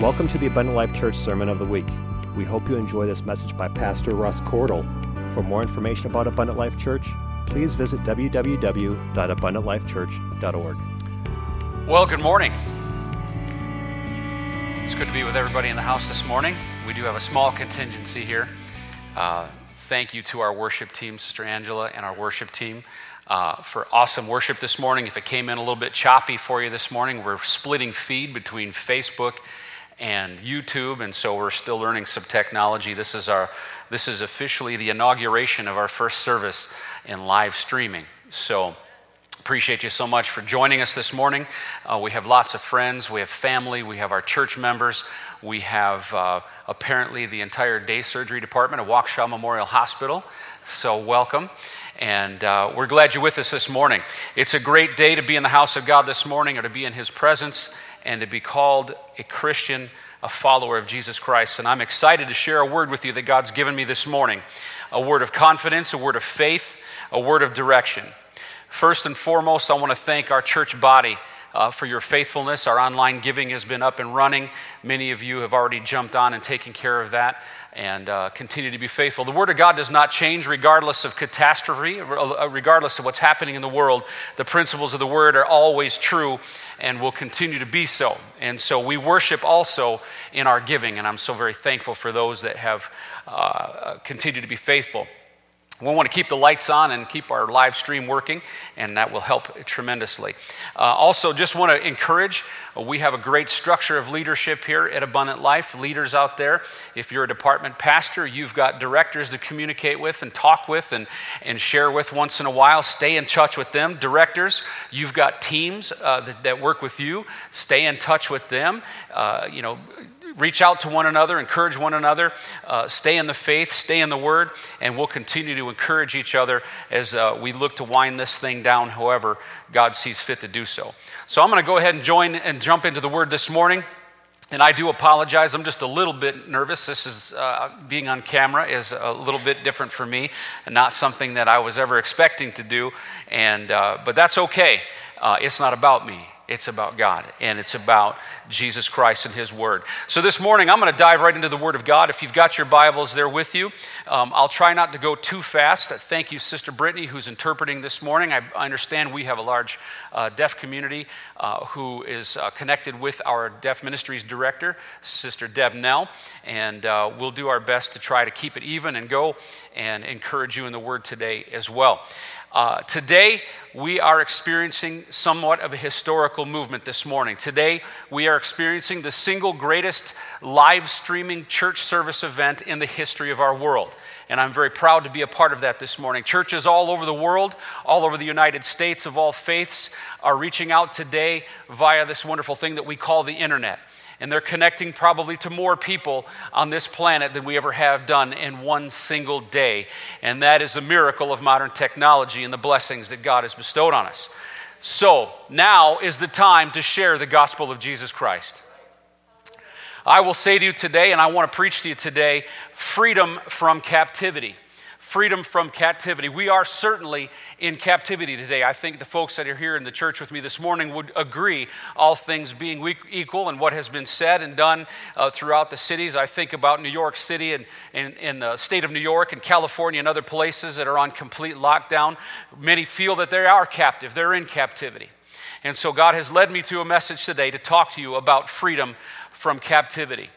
Welcome to the Abundant Life Church Sermon of the Week. We hope you enjoy this message by Pastor Russ Cordle. For more information about Abundant Life Church, please visit www.abundantlifechurch.org. Well, good morning. It's good to be with everybody in the house this morning. We do have a small contingency here. Thank you to our worship team, Sister Angela and our worship team, for awesome worship this morning. If it came in a little bit choppy for you this morning, we're splitting feed between Facebook and YouTube, and so we're still learning some technology. This is officially the inauguration of our first service in live streaming. So appreciate you so much for joining us this morning. We have lots of friends, we have family, we have our church members, we have apparently the entire day surgery department at Waukesha Memorial Hospital. So welcome. And we're glad you're with us this morning. It's a great day to be in the house of God this morning, or to be in His presence, and to be called a Christian, a follower of Jesus Christ. And I'm excited to share a word with you that God's given me this morning, a word of confidence, a word of faith, a word of direction. First and foremost, I want to thank our church body for your faithfulness. Our online giving has been up and running. Many of you have already jumped on and taken care of that, and continue to be faithful. The Word of God does not change regardless of catastrophe, regardless of what's happening in the world. The principles of the Word are always true and will continue to be so. And so we worship also in our giving, and I'm so very thankful for those that have continued to be faithful. We want to keep the lights on and keep our live stream working, and that will help tremendously. Also, just want to encourage, we have a great structure of leadership here at Abundant Life. Leaders out there, if you're a department pastor, you've got directors to communicate with and talk with and share with once in a while. Stay in touch with them. Directors, you've got teams that work with you. Stay in touch with them. Reach out to one another, encourage one another, stay in the faith, stay in the Word, and we'll continue to encourage each other as we look to wind this thing down however God sees fit to do so. So I'm going to go ahead and jump into the Word this morning. And I do apologize, I'm just a little bit nervous. This is, being on camera is a little bit different for me, and not something that I was ever expecting to do, and but that's okay. It's not about me. It's about God, and it's about Jesus Christ and His Word. So this morning, I'm going to dive right into the Word of God. If you've got your Bibles there with you, I'll try not to go too fast. Thank you, Sister Brittany, who's interpreting this morning. I understand we have a large deaf community who is connected with our deaf ministries director, Sister Deb Nell, and we'll do our best to try to keep it even and go and encourage you in the Word today as well. Today, we are experiencing somewhat of a historical movement this morning. Today, we are experiencing the single greatest live streaming church service event in the history of our world. And I'm very proud to be a part of that this morning. Churches all over the world, all over the United States of all faiths, are reaching out today via this wonderful thing that we call the internet. And they're connecting probably to more people on this planet than we ever have done in one single day. And that is a miracle of modern technology and the blessings that God has bestowed on us. So now is the time to share the gospel of Jesus Christ. I will say to you today, and I want to preach to you today, freedom from captivity. Freedom from captivity. We are certainly in captivity today. I think the folks that are here in the church with me this morning would agree, all things being equal, and what has been said and done throughout the cities. I think about New York City and the state of New York and California and other places that are on complete lockdown. Many feel that they are captive. They're in captivity. And so God has led me to a message today to talk to you about freedom from captivity.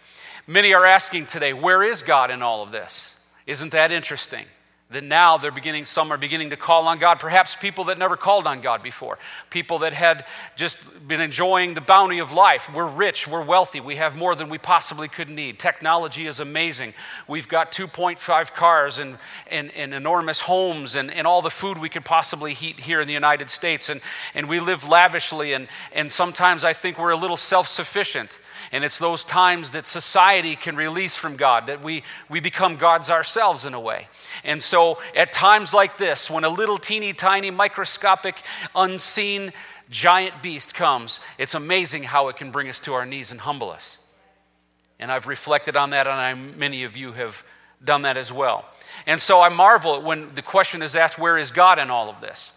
Many are asking today, where is God in all of this? Isn't that interesting? That now some are beginning to call on God, perhaps people that never called on God before, people that had just been enjoying the bounty of life. We're rich, we're wealthy, we have more than we possibly could need. Technology is amazing. We've got 2.5 cars and enormous homes and all the food we could possibly eat here in the United States. And we live lavishly, and sometimes I think we're a little self-sufficient. And it's those times that society can release from God, that we become gods ourselves in a way. And so at times like this, when a little teeny tiny microscopic unseen giant beast comes, it's amazing how it can bring us to our knees and humble us. And I've reflected on that, and many of you have done that as well. And so I marvel at when the question is asked, where is God in all of this?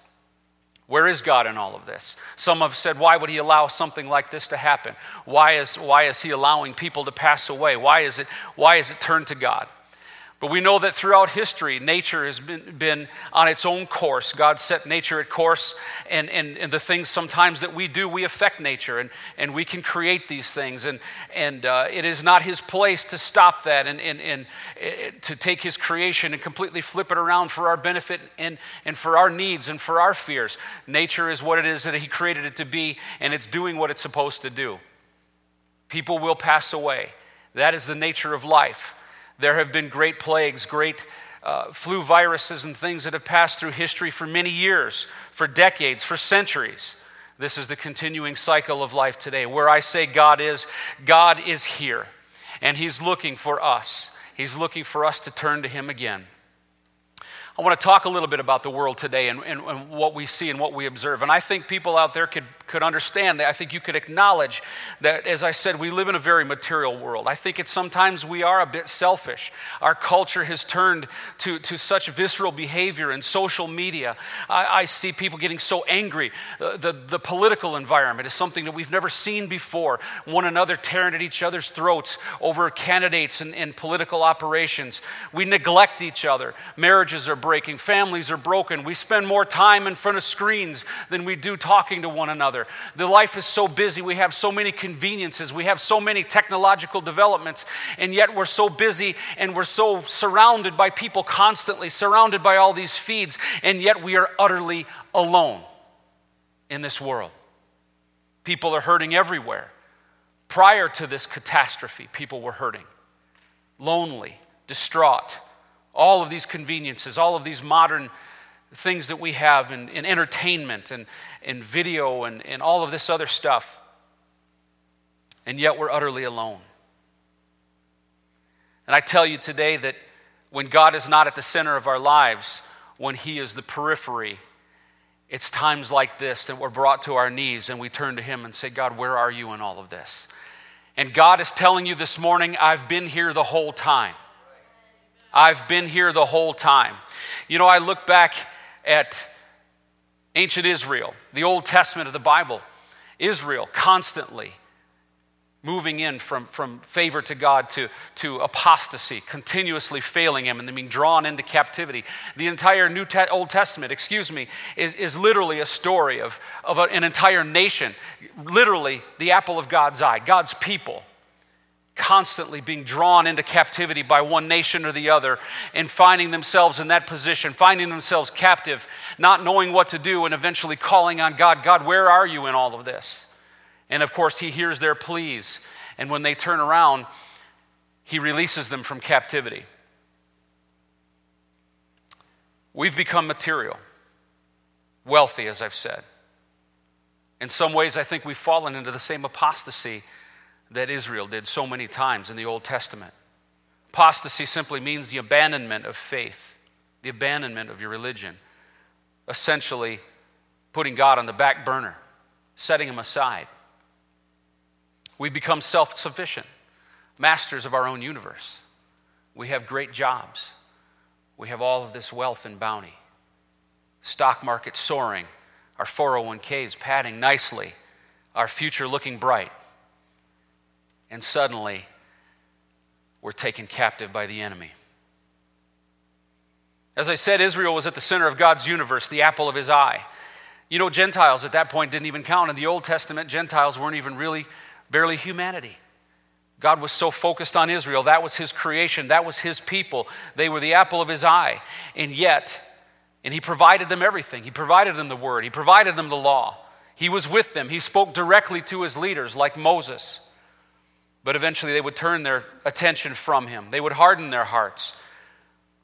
Where is God in all of this? Some have said, why would he allow something like this to happen? Why is he allowing people to pass away? Why is it turned to God? But we know that throughout history, nature has been on its own course. God set nature at course, and the things sometimes that we do, we affect nature, and we can create these things. And it is not his place to stop that and to take his creation and completely flip it around for our benefit and for our needs and for our fears. Nature is what it is that he created it to be, and it's doing what it's supposed to do. People will pass away. That is the nature of life. There have been great plagues, great flu viruses and things that have passed through history for many years, for decades, for centuries. This is the continuing cycle of life today. Where I say God is here. And he's looking for us. He's looking for us to turn to him again. I want to talk a little bit about the world today and what we see and what we observe. And I think people out there could understand that. I think you could acknowledge that, as I said, we live in a very material world. I think it's sometimes we are a bit selfish. Our culture has turned to such visceral behavior and social media. I see people getting so angry. The political environment is something that we've never seen before. One another tearing at each other's throats over candidates and political operations. We neglect each other. Marriages are breaking, families are broken. We spend more time in front of screens than we do talking to one another. The life is so busy. We have so many conveniences. We have so many technological developments, and yet we're so busy and we're so surrounded by people constantly, surrounded by all these feeds, and yet we are utterly alone in this world. People are hurting everywhere. Prior to this catastrophe, people were hurting, lonely, distraught. All of these conveniences, all of these modern things that we have in entertainment and video and all of this other stuff. And yet we're utterly alone. And I tell you today that when God is not at the center of our lives, when he is the periphery, it's times like this that we're brought to our knees and we turn to him and say, God, where are you in all of this? And God is telling you this morning, I've been here the whole time. I've been here the whole time. You know, I look back at ancient Israel, the Old Testament of the Bible. Israel constantly moving in from favor to God to apostasy, continuously failing him and then being drawn into captivity. The entire Old Testament, is literally a story of an entire nation, literally the apple of God's eye, God's people, constantly being drawn into captivity by one nation or the other and finding themselves in that position, finding themselves captive, not knowing what to do, and eventually calling on God, God, where are you in all of this? And of course, he hears their pleas. And when they turn around, he releases them from captivity. We've become material, wealthy, as I've said. In some ways, I think we've fallen into the same apostasy that Israel did so many times in the Old Testament. Apostasy simply means the abandonment of faith, the abandonment of your religion, essentially putting God on the back burner, setting him aside. We become self-sufficient, masters of our own universe. We have great jobs. We have all of this wealth and bounty. Stock market soaring, our 401ks padding nicely, our future looking bright. And suddenly, we're taken captive by the enemy. As I said, Israel was at the center of God's universe, the apple of his eye. You know, Gentiles at that point didn't even count. In the Old Testament, Gentiles weren't even really, barely humanity. God was so focused on Israel. That was his creation. That was his people. They were the apple of his eye. And yet, and he provided them everything. He provided them the word. He provided them the law. He was with them. He spoke directly to his leaders like Moses. But eventually they would turn their attention from him. They would harden their hearts.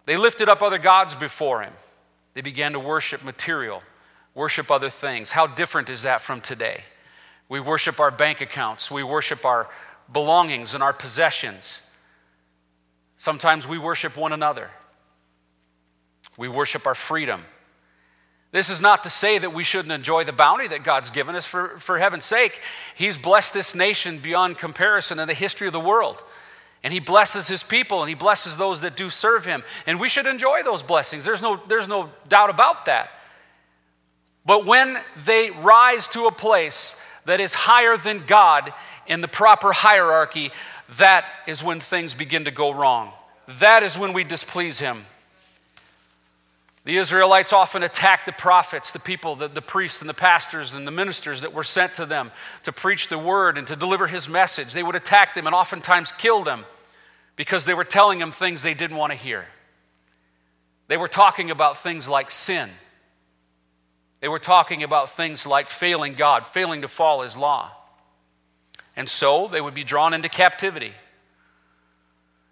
They lifted up other gods before him. They began to worship material, worship other things. How different is that from today? We worship our bank accounts. We worship our belongings and our possessions. Sometimes we worship one another. We worship our freedom. This is not to say that we shouldn't enjoy the bounty that God's given us. For heaven's sake, he's blessed this nation beyond comparison in the history of the world. And he blesses his people, and he blesses those that do serve him. And we should enjoy those blessings. There's no doubt about that. But when they rise to a place that is higher than God in the proper hierarchy, that is when things begin to go wrong. That is when we displease him. The Israelites often attacked the prophets, the people, the priests and the pastors and the ministers that were sent to them to preach the word and to deliver his message. They would attack them and oftentimes kill them because they were telling them things they didn't want to hear. They were talking about things like sin. They were talking about things like failing God, failing to follow his law. And so they would be drawn into captivity.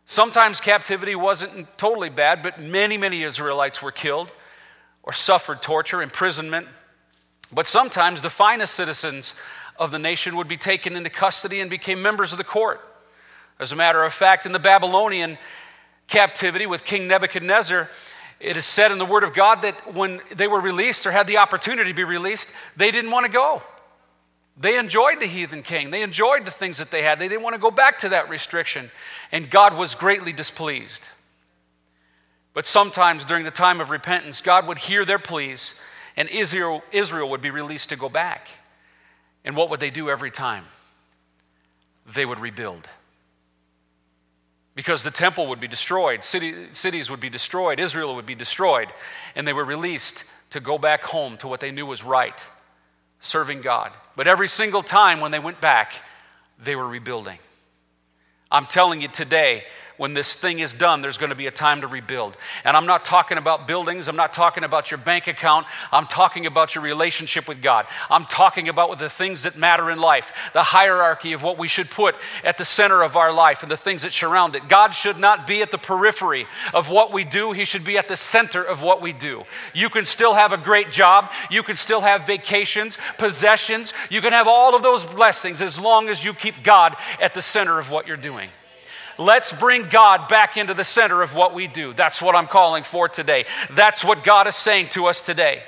Sometimes captivity wasn't totally bad, but many, many Israelites were killed or suffered torture, imprisonment. But sometimes the finest citizens of the nation would be taken into custody and became members of the court. As a matter of fact, in the Babylonian captivity with King Nebuchadnezzar, it is said in the Word of God that when they were released or had the opportunity to be released, they didn't want to go. They enjoyed the heathen king. They enjoyed the things that they had. They didn't want to go back to that restriction. And God was greatly displeased. But sometimes during the time of repentance, God would hear their pleas, and Israel would be released to go back. And what would they do every time? They would rebuild. Because the temple would be destroyed, cities would be destroyed, Israel would be destroyed, and they were released to go back home to what they knew was right, serving God. But every single time when they went back, they were rebuilding. I'm telling you today, when this thing is done, there's going to be a time to rebuild. And I'm not talking about buildings. I'm not talking about your bank account. I'm talking about your relationship with God. I'm talking about the things that matter in life, the hierarchy of what we should put at the center of our life and the things that surround it. God should not be at the periphery of what we do. He should be at the center of what we do. You can still have a great job. You can still have vacations, possessions. You can have all of those blessings as long as you keep God at the center of what you're doing. Let's bring God back into the center of what we do. That's what I'm calling for today. That's what God is saying to us today.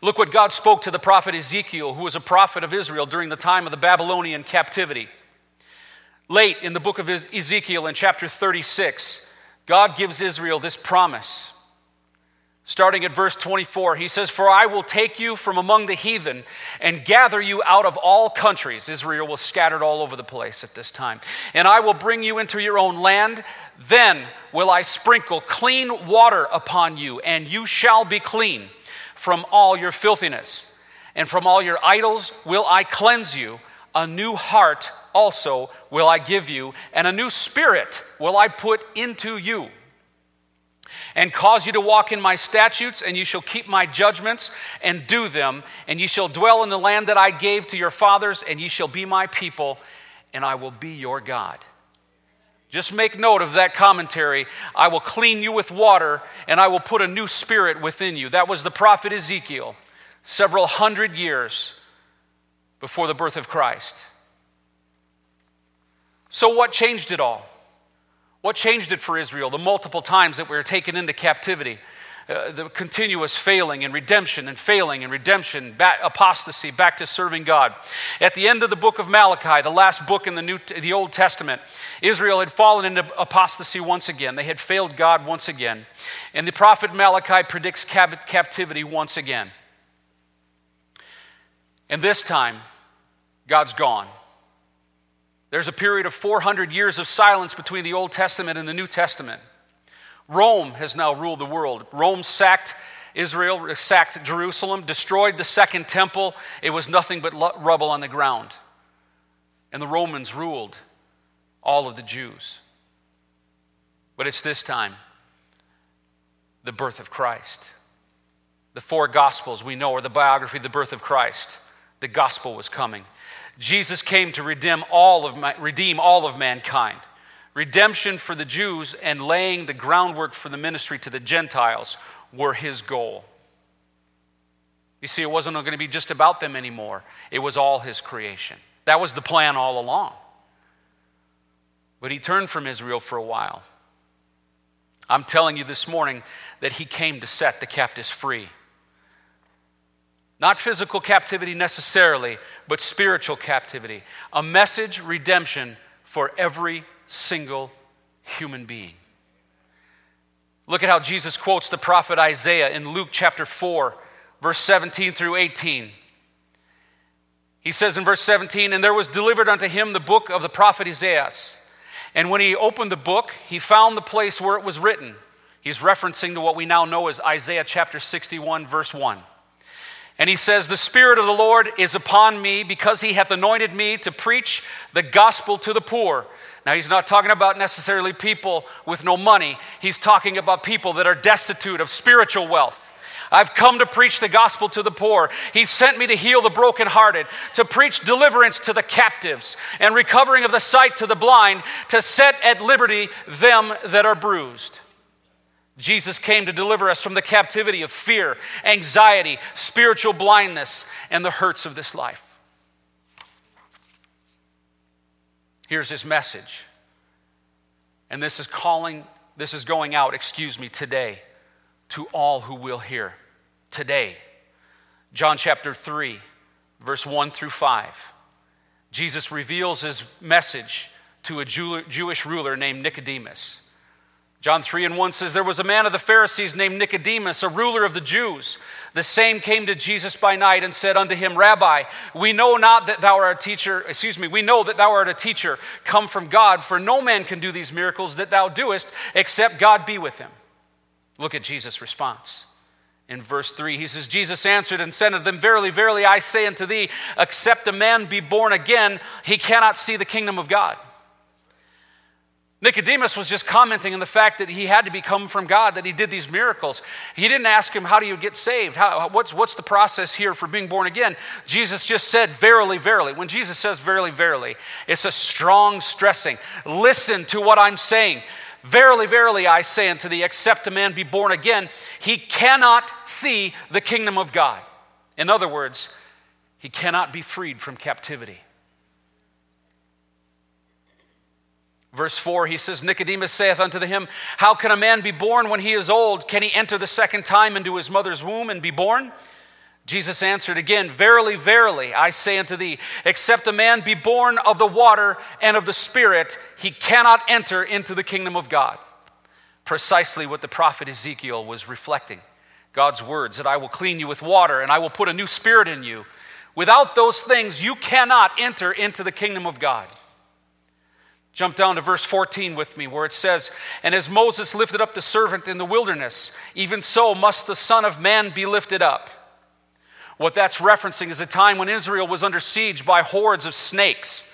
Look what God spoke to the prophet Ezekiel, who was a prophet of Israel during the time of the Babylonian captivity. Late in the book of Ezekiel in chapter 36, God gives Israel this promise. Starting at verse 24, he says, "For I will take you from among the heathen and gather you out of all countries." Israel was scattered all over the place at this time. "And I will bring you into your own land. Then will I sprinkle clean water upon you, and you shall be clean from all your filthiness. And from all your idols will I cleanse you. A new heart also will I give you, and a new spirit will I put into you. And cause you to walk in my statutes, and you shall keep my judgments and do them. And you shall dwell in the land that I gave to your fathers, and you shall be my people, and I will be your God." Just make note of that commentary. I will clean you with water, and I will put a new spirit within you. That was the prophet Ezekiel, several hundred years before the birth of Christ. So what changed it all? What changed it for Israel? The multiple times that we were taken into captivity, the continuous failing and redemption and failing and redemption, apostasy, back to serving God. At the end of the book of Malachi, the last book in the Old Testament, Israel had fallen into apostasy once again. They had failed God once again. And the prophet Malachi predicts captivity once again. And this time, God's gone. There's a period of 400 years of silence between the Old Testament and the New Testament. Rome has now ruled the world. Rome sacked Israel, sacked Jerusalem, destroyed the second temple. It was nothing but rubble on the ground. And the Romans ruled all of the Jews. But it's this time, the birth of Christ. The four Gospels we know are the biography of the birth of Christ. The gospel was coming. Jesus came to redeem all of mankind. Redemption for the Jews and laying the groundwork for the ministry to the Gentiles were his goal. You see, it wasn't going to be just about them anymore. It was all his creation. That was the plan all along. But he turned from Israel for a while. I'm telling you this morning that he came to set the captives free. Not physical captivity necessarily, but spiritual captivity. A message, redemption for every single human being. Look at how Jesus quotes the prophet Isaiah in Luke chapter 4, verse 17 through 18. He says in verse 17, "And there was delivered unto him the book of the prophet Isaiah. And when he opened the book, he found the place where it was written." He's referencing to what we now know as Isaiah chapter 61, verse 1. And he says, "The Spirit of the Lord is upon me, because he hath anointed me to preach the gospel to the poor." Now, he's not talking about necessarily people with no money. He's talking about people that are destitute of spiritual wealth. "I've come to preach the gospel to the poor. He sent me to heal the brokenhearted, to preach deliverance to the captives, and recovering of the sight to the blind, to set at liberty them that are bruised." Jesus came to deliver us from the captivity of fear, anxiety, spiritual blindness, and the hurts of this life. Here's his message. And this is going out today to all who will hear. Today. John chapter 3, verse 1 through 5. Jesus reveals his message to a Jewish ruler named Nicodemus. John 3 and 1 says, "There was a man of the Pharisees named Nicodemus, a ruler of the Jews. The same came to Jesus by night and said unto him, Rabbi, we know that thou art a teacher come from God, for no man can do these miracles that thou doest, except God be with him." Look at Jesus' response. In verse 3, he says, "Jesus answered and said unto them, Verily, verily, I say unto thee, except a man be born again, he cannot see the kingdom of God." Nicodemus was just commenting on the fact that he had to become from God, that he did these miracles. He didn't ask him, how do you get saved? What's the process here for being born again? Jesus just said, verily, verily. When Jesus says, verily, verily, it's a strong stressing. Listen to what I'm saying. Verily, verily, I say unto thee, except a man be born again, he cannot see the kingdom of God. In other words, he cannot be freed from captivity. Verse 4, he says, "Nicodemus saith unto him, How can a man be born when he is old? Can he enter the second time into his mother's womb and be born?" Jesus answered again, "Verily, verily, I say unto thee, except a man be born of the water and of the Spirit, he cannot enter into the kingdom of God." Precisely what the prophet Ezekiel was reflecting. God's words that I will clean you with water and I will put a new spirit in you. Without those things, you cannot enter into the kingdom of God. Jump down to verse 14 with me, where it says, "And as Moses lifted up the serpent in the wilderness, even so must the Son of Man be lifted up." What that's referencing is a time when Israel was under siege by hordes of snakes,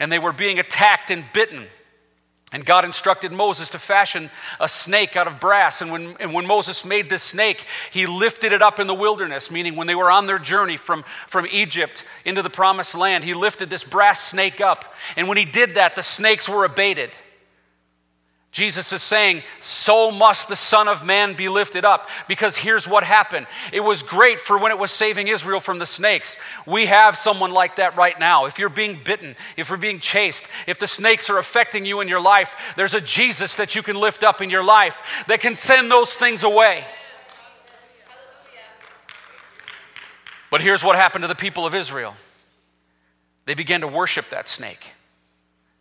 and they were being attacked and bitten. And God instructed Moses to fashion a snake out of brass. And when Moses made this snake, he lifted it up in the wilderness, meaning when they were on their journey from Egypt into the promised land, he lifted this brass snake up. And when he did that, the snakes were abated. Jesus is saying, so must the Son of Man be lifted up, because here's what happened. It was great for when it was saving Israel from the snakes. We have someone like that right now. If you're being bitten, if you're being chased, if the snakes are affecting you in your life, there's a Jesus that you can lift up in your life that can send those things away. But here's what happened to the people of Israel. They began to worship that snake.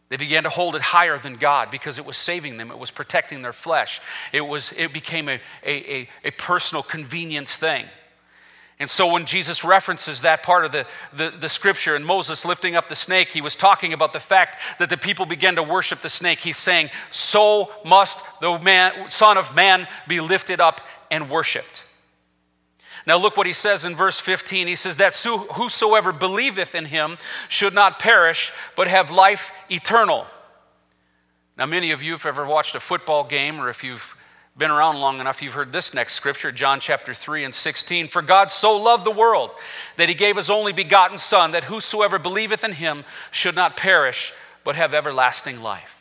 They began to hold it higher than God because it was saving them. It was protecting their flesh. It became a personal convenience thing. And so when Jesus references that part of the scripture and Moses lifting up the snake, he was talking about the fact that the people began to worship the snake. He's saying, so must Son of Man be lifted up and worshiped. Now look what he says in verse 15. He says that whosoever believeth in him should not perish, but have life eternal. Now many of you, if you've ever watched a football game, or if you've been around long enough, you've heard this next scripture, John chapter 3 and 16. "For God so loved the world that he gave his only begotten Son, that whosoever believeth in him should not perish, but have everlasting life."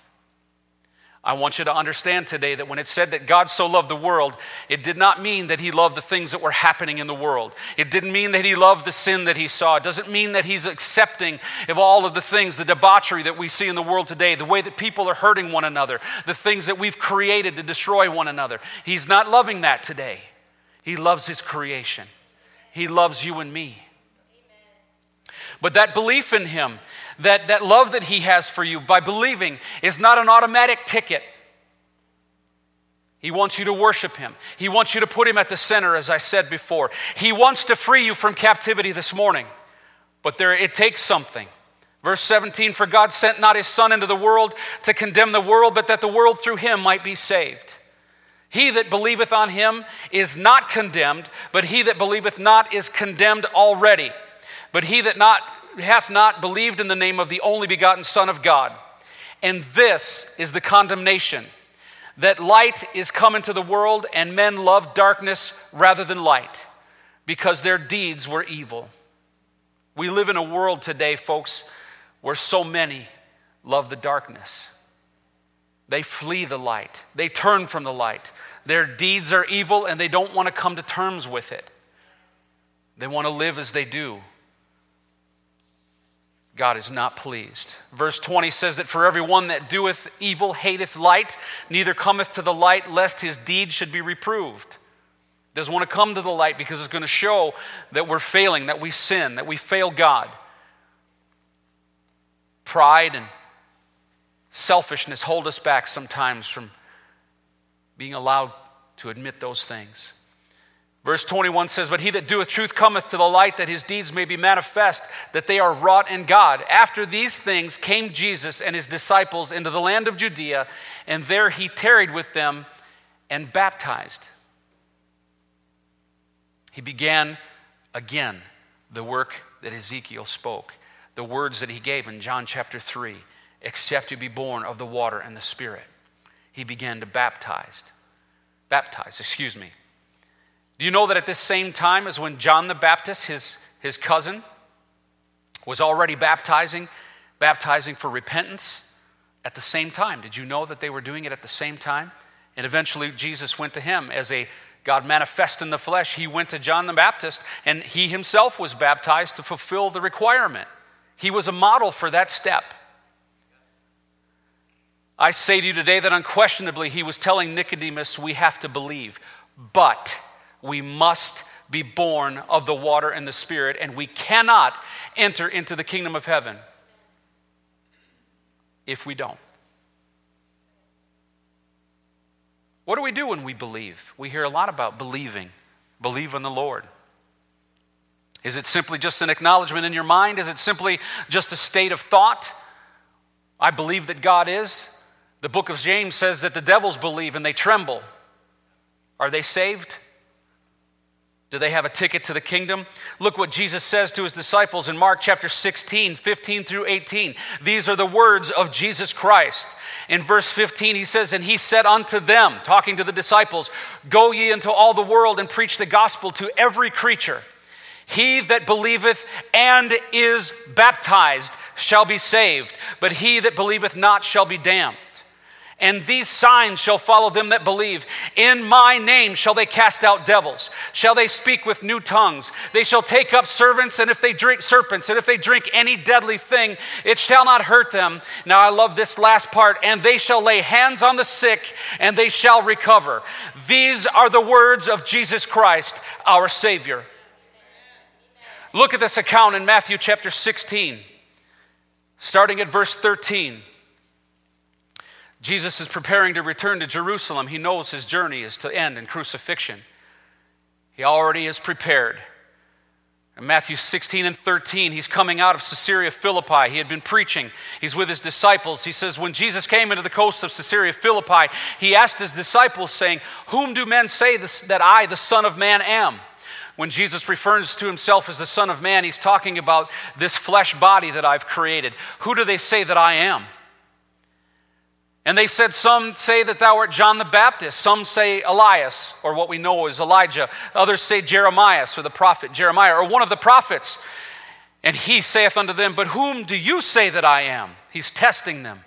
I want you to understand today that when it said that God so loved the world, it did not mean that he loved the things that were happening in the world. It didn't mean that he loved the sin that he saw. It doesn't mean that he's accepting of all of the things, the debauchery that we see in the world today, the way that people are hurting one another, the things that we've created to destroy one another. He's not loving that today. He loves his creation. He loves you and me. But that belief in him, that love that he has for you by believing is not an automatic ticket. He wants you to worship him. He wants you to put him at the center, as I said before. He wants to free you from captivity this morning, but it takes something. Verse 17, for God sent not his son into the world to condemn the world, but that the world through him might be saved. He that believeth on him is not condemned, but he that believeth not is condemned already. But he that hath not believed in the name of the only begotten Son of God. And this is the condemnation, that light is come into the world, and men love darkness rather than light, because their deeds were evil. We live in a world today, folks, where so many love the darkness. They flee the light. They turn from the light. Their deeds are evil, and they don't want to come to terms with it. They want to live as they do. God is not pleased. Verse 20 says that for everyone that doeth evil hateth light, neither cometh to the light, lest his deed should be reproved. Doesn't want to come to the light because it's going to show that we're failing, that we sin, that we fail God. Pride and selfishness hold us back sometimes from being allowed to admit those things. Verse 21 says, but he that doeth truth cometh to the light, that his deeds may be manifest, that they are wrought in God. After these things came Jesus and his disciples into the land of Judea, and there he tarried with them and baptized. He began again the work that Ezekiel spoke, the words that he gave in John chapter 3, except you be born of the water and the Spirit. He began to baptize. Do you know that at this same time as when John the Baptist, his cousin, was already baptizing for repentance at the same time? Did you know that they were doing it at the same time? And eventually Jesus went to him as a God manifest in the flesh. He went to John the Baptist, and he himself was baptized to fulfill the requirement. He was a model for that step. I say to you today that unquestionably he was telling Nicodemus, we have to believe, but we must be born of the water and the Spirit, and we cannot enter into the kingdom of heaven if we don't. What do we do when we believe? We hear a lot about believing. Believe in the Lord. Is it simply just an acknowledgement in your mind? Is it simply just a state of thought? I believe that God is. The book of James says that the devils believe and they tremble. Are they saved? Do they have a ticket to the kingdom? Look what Jesus says to his disciples in Mark chapter 16, 15 through 18. These are the words of Jesus Christ. In verse 15, he says, and he said unto them, talking to the disciples, go ye into all the world and preach the gospel to every creature. He that believeth and is baptized shall be saved, but he that believeth not shall be damned. And these signs shall follow them that believe. In my name shall they cast out devils. Shall they speak with new tongues? They shall take up serpents, and if they drink any deadly thing, it shall not hurt them. Now I love this last part. And they shall lay hands on the sick, and they shall recover. These are the words of Jesus Christ, our Savior. Look at this account in Matthew chapter 16, starting at verse 13. Jesus is preparing to return to Jerusalem. He knows his journey is to end in crucifixion. He already is prepared. In Matthew 16 and 13, he's coming out of Caesarea Philippi. He had been preaching. He's with his disciples. He says, when Jesus came into the coast of Caesarea Philippi, he asked his disciples, saying, whom do men say that I, the Son of Man, am? When Jesus refers to himself as the Son of Man, he's talking about this flesh body that I've created. Who do they say that I am? And they said, some say that thou art John the Baptist. Some say Elias, or what we know as Elijah. Others say Jeremiah, or the prophet Jeremiah, or one of the prophets. And he saith unto them, but whom do you say that I am? He's testing them.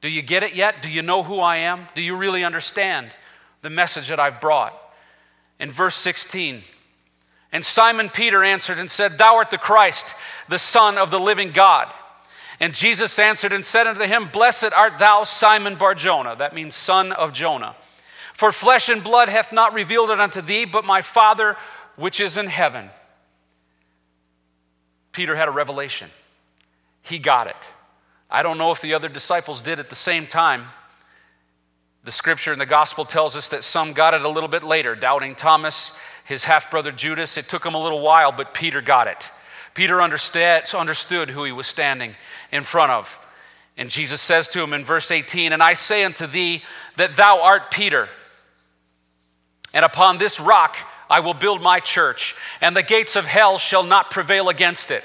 Do you get it yet? Do you know who I am? Do you really understand the message that I've brought? In verse 16, and Simon Peter answered and said, thou art the Christ, the Son of the living God. And Jesus answered and said unto him, blessed art thou, Simon Bar-Jonah. That means son of Jonah. For flesh and blood hath not revealed it unto thee, but my Father which is in heaven. Peter had a revelation. He got it. I don't know if the other disciples did at the same time. The scripture in the gospel tells us that some got it a little bit later, doubting Thomas, his half-brother Judas. It took him a little while, but Peter got it. Peter understood who he was standing in front of. And Jesus says to him in verse 18, "And I say unto thee that thou art Peter, and upon this rock I will build my church, and the gates of hell shall not prevail against it."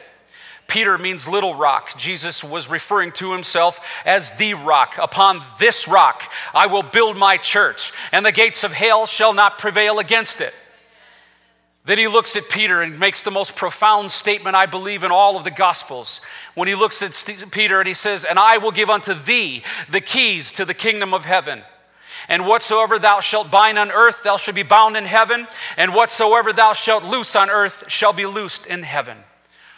Peter means little rock. Jesus was referring to himself as the rock. Upon this rock I will build my church, and the gates of hell shall not prevail against it. Then he looks at Peter and makes the most profound statement, I believe, in all of the Gospels. When he looks at Peter and he says, "And I will give unto thee the keys to the kingdom of heaven. And whatsoever thou shalt bind on earth, thou shalt be bound in heaven. And whatsoever thou shalt loose on earth shall be loosed in heaven."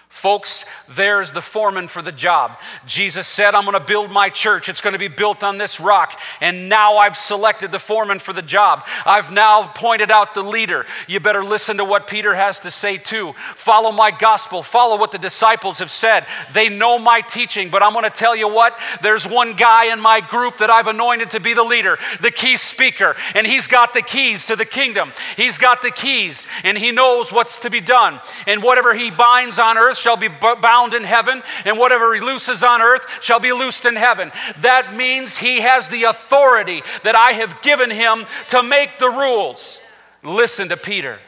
Folks, there's the foreman for the job. Jesus said, "I'm going to build my church. It's going to be built on this rock." And now I've selected the foreman for the job. I've now pointed out the leader. You better listen to what Peter has to say too. Follow my gospel. Follow what the disciples have said. They know my teaching, but I'm going to tell you what. There's one guy in my group that I've anointed to be the leader, the key speaker, and he's got the keys to the kingdom. He's got the keys, and he knows what's to be done. And whatever he binds on earth shall be bound in heaven, and whatever he looses on earth shall be loosed in heaven. That means he has the authority that I have given him to make the rules. Listen to Peter.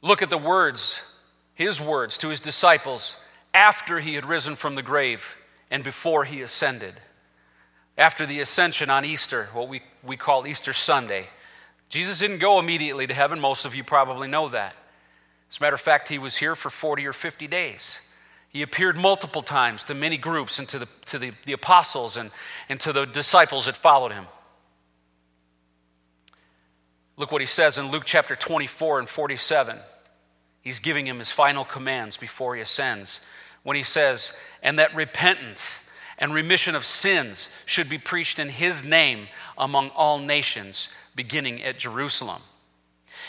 Look at the words, his words to his disciples after he had risen from the grave and before he ascended. After the ascension on Easter, what we call Easter Sunday, Jesus didn't go immediately to heaven. Most of you probably know that. As a matter of fact, he was here for 40 or 50 days. He appeared multiple times to many groups and to the apostles and to the disciples that followed him. Look what he says in Luke chapter 24 and 47. He's giving him his final commands before he ascends. When he says, "And that repentance and remission of sins should be preached in his name among all nations, beginning at Jerusalem.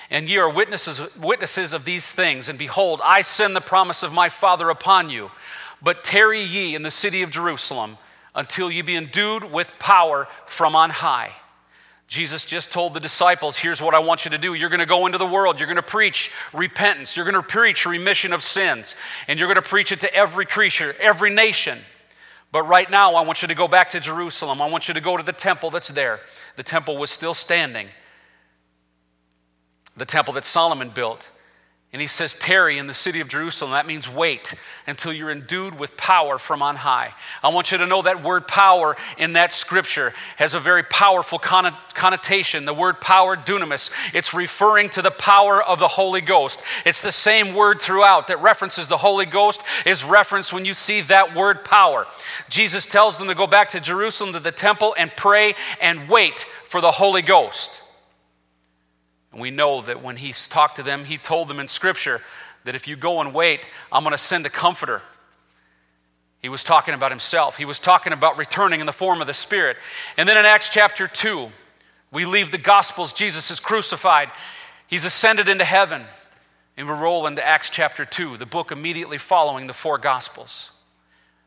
And ye are witnesses of these things, and behold, I send the promise of my Father upon you. But tarry ye in the city of Jerusalem until ye be endued with power from on high." Jesus just told the disciples, here's what I want you to do. You're going to go into the world. You're going to preach repentance. You're going to preach remission of sins. And you're going to preach it to every creature, every nation. But right now, I want you to go back to Jerusalem. I want you to go to the temple that's there. The temple was still standing. The temple that Solomon built. And he says, tarry in the city of Jerusalem. That means wait until you're endued with power from on high. I want you to know that word power in that scripture has a very powerful connotation. The word power, dunamis, it's referring to the power of the Holy Ghost. It's the same word throughout that references the Holy Ghost is referenced when you see that word power. Jesus tells them to go back to Jerusalem, to the temple, and pray and wait for the Holy Ghost. We know that when he talked to them, he told them in Scripture that if you go and wait, I'm going to send a comforter. He was talking about himself. He was talking about returning in the form of the Spirit. And then in Acts chapter 2, we leave the Gospels. Jesus is crucified. He's ascended into heaven. And we roll into Acts chapter 2, the book immediately following the four Gospels.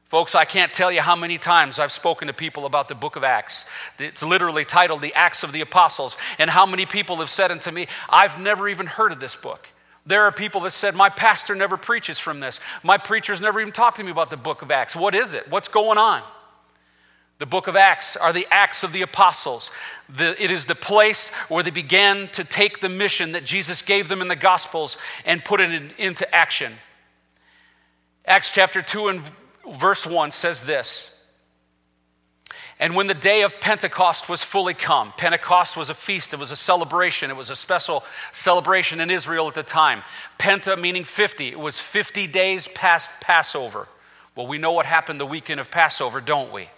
Folks, I can't tell you how many times I've spoken to people about the book of Acts. It's literally titled The Acts of the Apostles, and how many people have said unto me, I've never even heard of this book. There are people that said, my pastor never preaches from this. My preacher's never even talked to me about the book of Acts. What is it? What's going on? The book of Acts are the Acts of the Apostles. It is the place where they began to take the mission that Jesus gave them in the Gospels and put it into action. Acts chapter 2 and Verse 1 says this, and when the day of Pentecost was fully come, Pentecost was a feast, it was a celebration, it was a special celebration in Israel at the time. Penta meaning 50, it was 50 days past Passover. Well, we know what happened the weekend of Passover, don't we?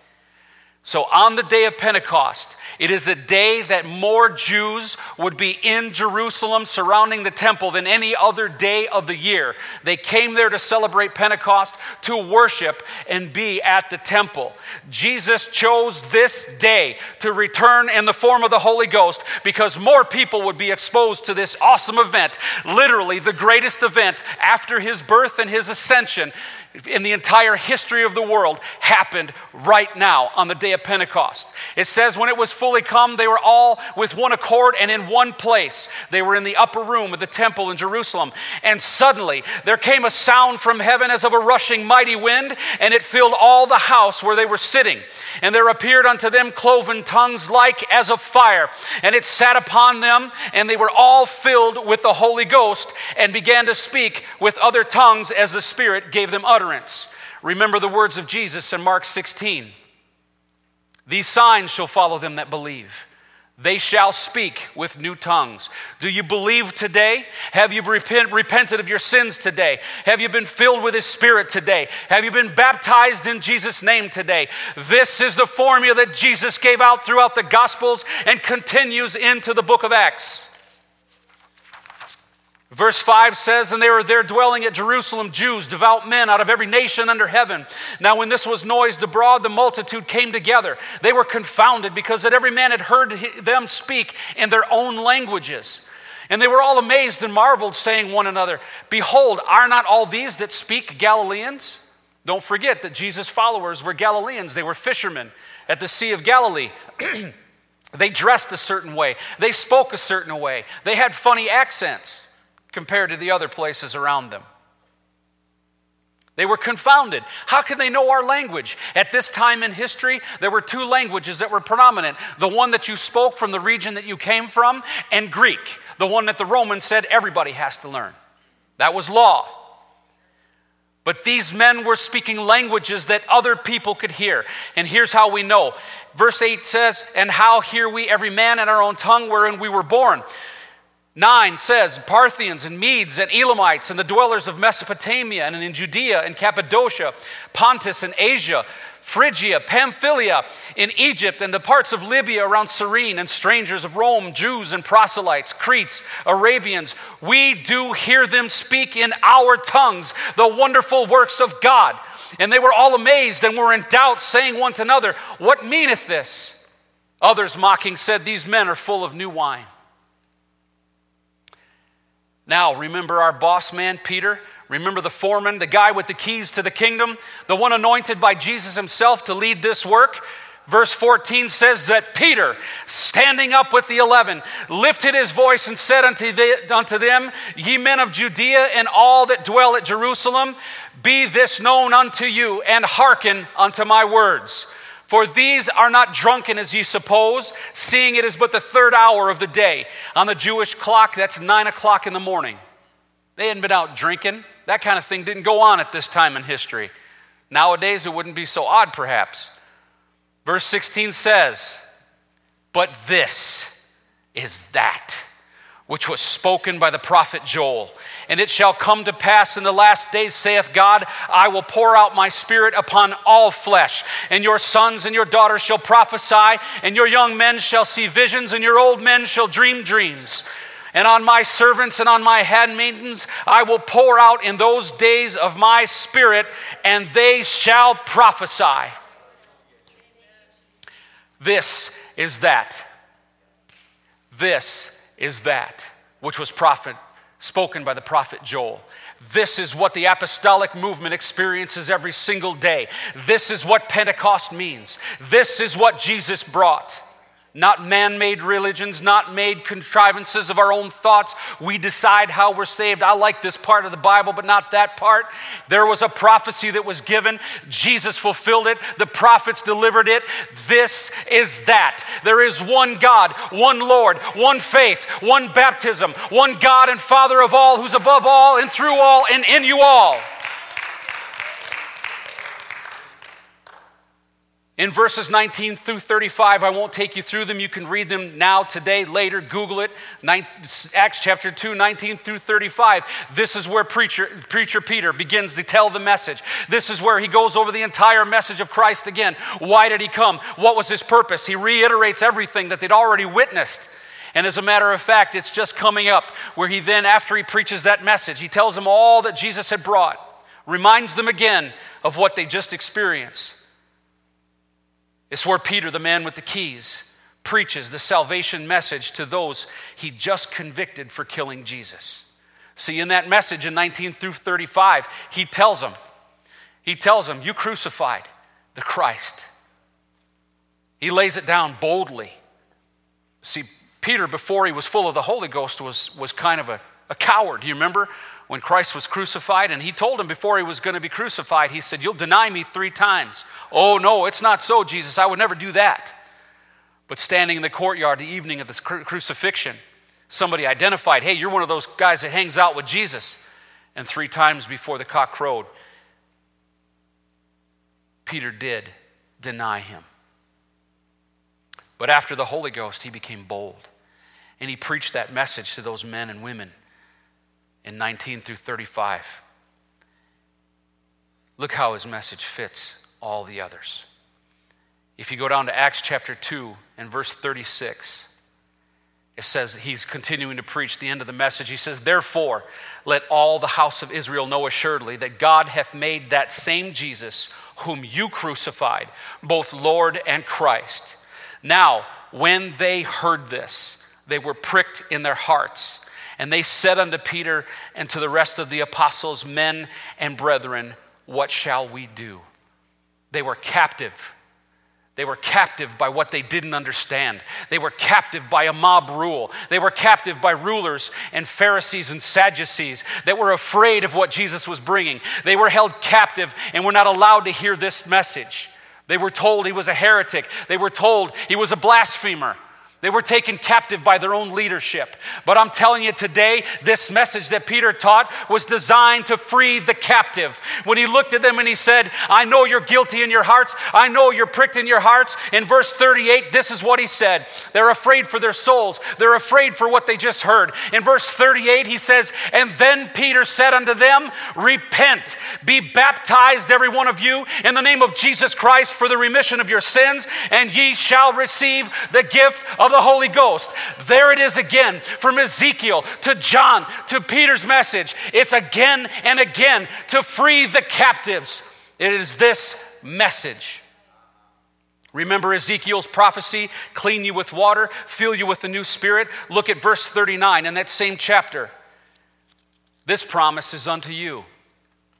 So on the day of Pentecost, it is a day that more Jews would be in Jerusalem surrounding the temple than any other day of the year. They came there to celebrate Pentecost, to worship, and be at the temple. Jesus chose this day to return in the form of the Holy Ghost because more people would be exposed to this awesome event, literally the greatest event after his birth and his ascension in the entire history of the world happened right now on the day of Pentecost. It says when it was fully come, they were all with one accord and in one place. They were in the upper room of the temple in Jerusalem. And suddenly there came a sound from heaven as of a rushing mighty wind, and it filled all the house where they were sitting. And there appeared unto them cloven tongues like as of fire, and it sat upon them, and they were all filled with the Holy Ghost and began to speak with other tongues as the Spirit gave them utterance. Remember the words of Jesus in Mark 16. These signs shall follow them that believe. They shall speak with new tongues. Do you believe today? Have you repented of your sins today? Have you been filled with His Spirit today? Have you been baptized in Jesus' name today? This is the formula that Jesus gave out throughout the Gospels and continues into the book of Acts. Verse 5 says, and they were there dwelling at Jerusalem, Jews, devout men out of every nation under heaven. Now when this was noised abroad, the multitude came together. They were confounded because that every man had heard them speak in their own languages. And they were all amazed and marveled, saying one another, behold, are not all these that speak Galileans? Don't forget that Jesus' followers were Galileans. They were fishermen at the Sea of Galilee. They dressed a certain way. They spoke a certain way. They had funny accents compared to the other places around them. They were confounded. How can they know our language? At this time in history, there were two languages that were predominant. The one that you spoke from the region that you came from, and Greek, the one that the Romans said everybody has to learn. That was law. But these men were speaking languages that other people could hear. And here's how we know. Verse 8 says, and how hear we every man in our own tongue wherein we were born. 9 says, Parthians and Medes and Elamites and the dwellers of Mesopotamia and in Judea and Cappadocia, Pontus and Asia, Phrygia, Pamphylia in Egypt and the parts of Libya around Cyrene and strangers of Rome, Jews and proselytes, Cretes, Arabians. We do hear them speak in our tongues the wonderful works of God. And they were all amazed and were in doubt, saying one to another, what meaneth this? Others mocking said, these men are full of new wine. Now, remember our boss man, Peter? Remember the foreman, the guy with the keys to the kingdom? The one anointed by Jesus himself to lead this work? Verse 14 says that Peter, standing up with the 11, lifted his voice and said unto them, ye men of Judea and all that dwell at Jerusalem, be this known unto you, and hearken unto my words. For these are not drunken as ye suppose, seeing it is but the third hour of the day. On the Jewish clock, that's 9 o'clock in the morning. They hadn't been out drinking. That kind of thing didn't go on at this time in history. Nowadays, it wouldn't be so odd, perhaps. Verse 16 says, but this is that which was spoken by the prophet Joel. And it shall come to pass in the last days, saith God, I will pour out my spirit upon all flesh, and your sons and your daughters shall prophesy, and your young men shall see visions, and your old men shall dream dreams. And on my servants and on my handmaidens I will pour out in those days of my spirit, and they shall prophesy. This is that. This is that which was spoken by the prophet Joel. This is what the apostolic movement experiences every single day. This is what Pentecost means. This is what Jesus brought. Not man-made religions, not made contrivances of our own thoughts. We decide how we're saved. I like this part of the Bible, but not that part. There was a prophecy that was given. Jesus fulfilled it. The prophets delivered it. This is that. There is one God, one Lord, one faith, one baptism, one God and Father of all, who's above all and through all and in you all. In verses 19 through 35, I won't take you through them. You can read them now, today, later, Google it. Acts chapter 2, 19 through 35. This is where preacher Peter begins to tell the message. This is where he goes over the entire message of Christ again. Why did he come? What was his purpose? He reiterates everything that they'd already witnessed. And as a matter of fact, it's just coming up where he then, after he preaches that message, he tells them all that Jesus had brought, reminds them again of what they just experienced. It's where Peter, the man with the keys, preaches the salvation message to those he just convicted for killing Jesus. See, in that message in 19 through 35, he tells them, He tells him, you crucified the Christ. He lays it down boldly. See, Peter, before he was full of the Holy Ghost, was kind of a coward. You remember when Christ was crucified? And he told him before he was going to be crucified, he said, you'll deny me 3 times. Oh, no, it's not so, Jesus. I would never do that. But standing in the courtyard the evening of the crucifixion, somebody identified, hey, you're one of those guys that hangs out with Jesus. And 3 times before the cock crowed, Peter did deny him. But after the Holy Ghost, he became bold. And he preached that message to those men and women in 19 through 35. Look how his message fits all the others. If you go down to Acts chapter 2 and verse 36, it says he's continuing to preach the end of the message. He says, therefore, let all the house of Israel know assuredly that God hath made that same Jesus whom you crucified, both Lord and Christ. Now, when they heard this, they were pricked in their hearts. And they said unto Peter and to the rest of the apostles, men and brethren, what shall we do? They were captive. They were captive by what they didn't understand. They were captive by a mob rule. They were captive by rulers and Pharisees and Sadducees that were afraid of what Jesus was bringing. They were held captive and were not allowed to hear this message. They were told he was a heretic. They were told he was a blasphemer. They were taken captive by their own leadership. But I'm telling you today, this message that Peter taught was designed to free the captive. When he looked at them and he said, I know you're guilty in your hearts. I know you're pricked in your hearts. In verse 38, this is what he said. They're afraid for their souls. They're afraid for what they just heard. In verse 38, he says, and then Peter said unto them, repent, be baptized every one of you in the name of Jesus Christ for the remission of your sins, and ye shall receive the gift of the Holy Ghost. There it is again, from Ezekiel to John to Peter's message. It's again and again to free the captives. It is this message. Remember Ezekiel's prophecy, clean you with water, fill you with the new spirit. Look at verse 39 in that same chapter. This promise is unto you.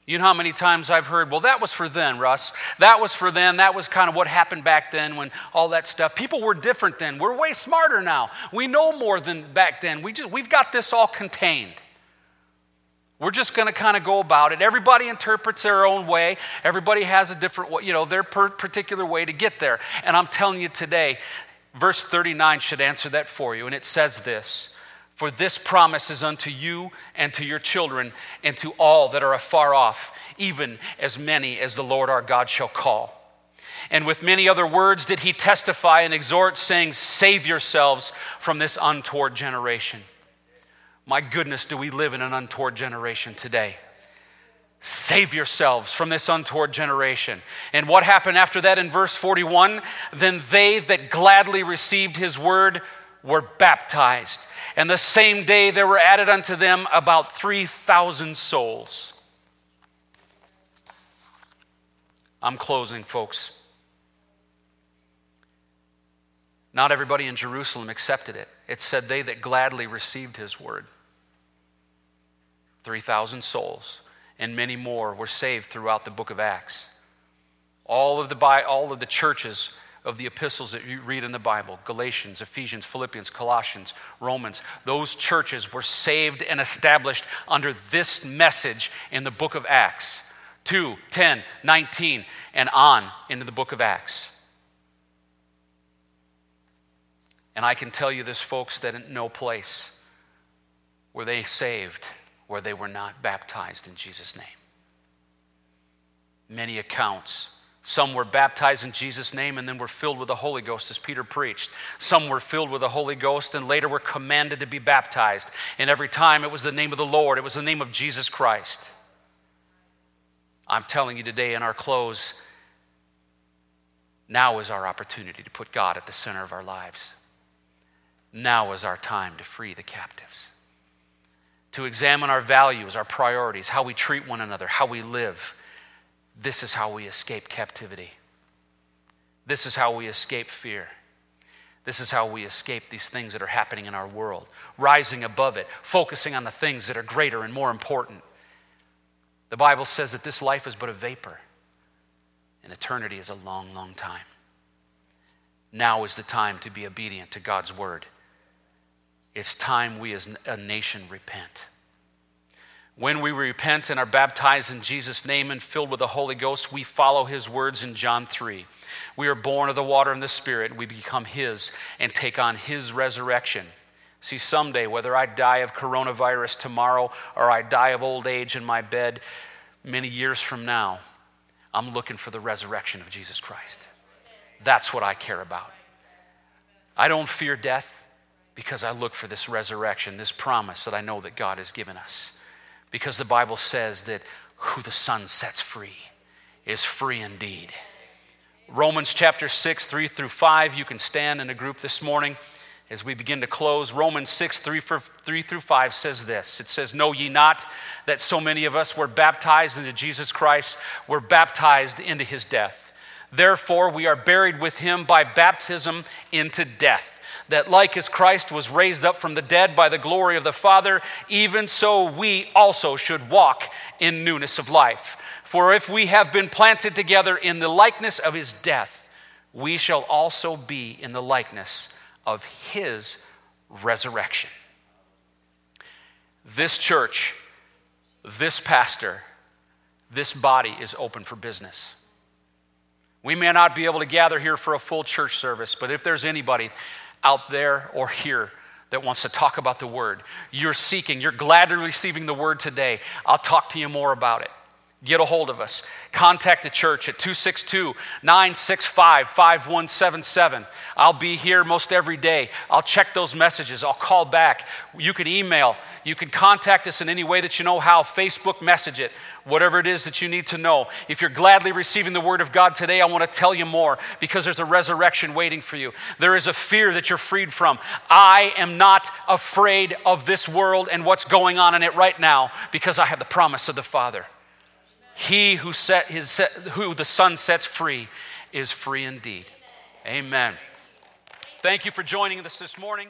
You know how many times I've heard, well, that was for then, Russ. That was for then. That was kind of what happened back then when all that stuff. People were different then. We're way smarter now. We know more than back then. We've got this all contained. We're just going to kind of go about it. Everybody interprets their own way. Everybody has a different way, their particular way to get there. And I'm telling you today, verse 39 should answer that for you. And it says this. For this promise is unto you and to your children and to all that are afar off, even as many as the Lord our God shall call. And with many other words did he testify and exhort, saying, save yourselves from this untoward generation. My goodness, do we live in an untoward generation today? Save yourselves from this untoward generation. And what happened after that in verse 41? Then they that gladly received his word were baptized. And the same day there were added unto them about 3,000 souls. I'm closing, folks. Not everybody in Jerusalem accepted it. It said they that gladly received his word. 3,000 souls, and many more were saved throughout the book of Acts. All of the churches of the epistles that you read in the Bible, Galatians, Ephesians, Philippians, Colossians, Romans, those churches were saved and established under this message in the book of Acts, 2, 10, 19, and on into the book of Acts. And I can tell you this, folks, that in no place were they saved where they were not baptized in Jesus' name. Many accounts. Some were baptized in Jesus' name and then were filled with the Holy Ghost as Peter preached. Some were filled with the Holy Ghost and later were commanded to be baptized. And every time it was the name of the Lord. It was the name of Jesus Christ. I'm telling you today in our close, now is our opportunity to put God at the center of our lives. Now is our time to free the captives. To examine our values, our priorities, how we treat one another, how we live. This is how we escape captivity. This is how we escape fear. This is how we escape these things that are happening in our world. Rising above it, focusing on the things that are greater and more important. The Bible says that this life is but a vapor. And eternity is a long, long time. Now is the time to be obedient to God's word. It's time we as a nation repent. When we repent and are baptized in Jesus' name and filled with the Holy Ghost, we follow his words in John 3. We are born of the water and the Spirit, and we become his and take on his resurrection. See, someday, whether I die of coronavirus tomorrow or I die of old age in my bed many years from now, I'm looking for the resurrection of Jesus Christ. That's what I care about. I don't fear death because I look for this resurrection, this promise that I know that God has given us. Because the Bible says that who the Son sets free is free indeed. Romans chapter 6, 3 through 5. You can stand in a group this morning as we begin to close. Romans 6, 3 through 5 says this. It says, know ye not that so many of us were baptized into Jesus Christ, were baptized into his death. Therefore we are buried with him by baptism into death, that like as Christ was raised up from the dead by the glory of the Father, even so we also should walk in newness of life. For if we have been planted together in the likeness of his death, we shall also be in the likeness of his resurrection. This church, this pastor, this body is open for business. We may not be able to gather here for a full church service, but if there's anybody out there or here that wants to talk about the word, you're seeking, you're glad to receiving the word today, I'll talk to you more about it. Get a hold of us. Contact the church at 262-965-5177. I'll be here most every day. I'll check those messages. I'll call back. You can email. You can contact us in any way that you know how. Facebook message it. Whatever it is that you need to know. If you're gladly receiving the word of God today, I want to tell you more because there's a resurrection waiting for you. There is a fear that you're freed from. I am not afraid of this world and what's going on in it right now because I have the promise of the Father. He who the Son sets free is free indeed. Amen. Thank you for joining us this morning.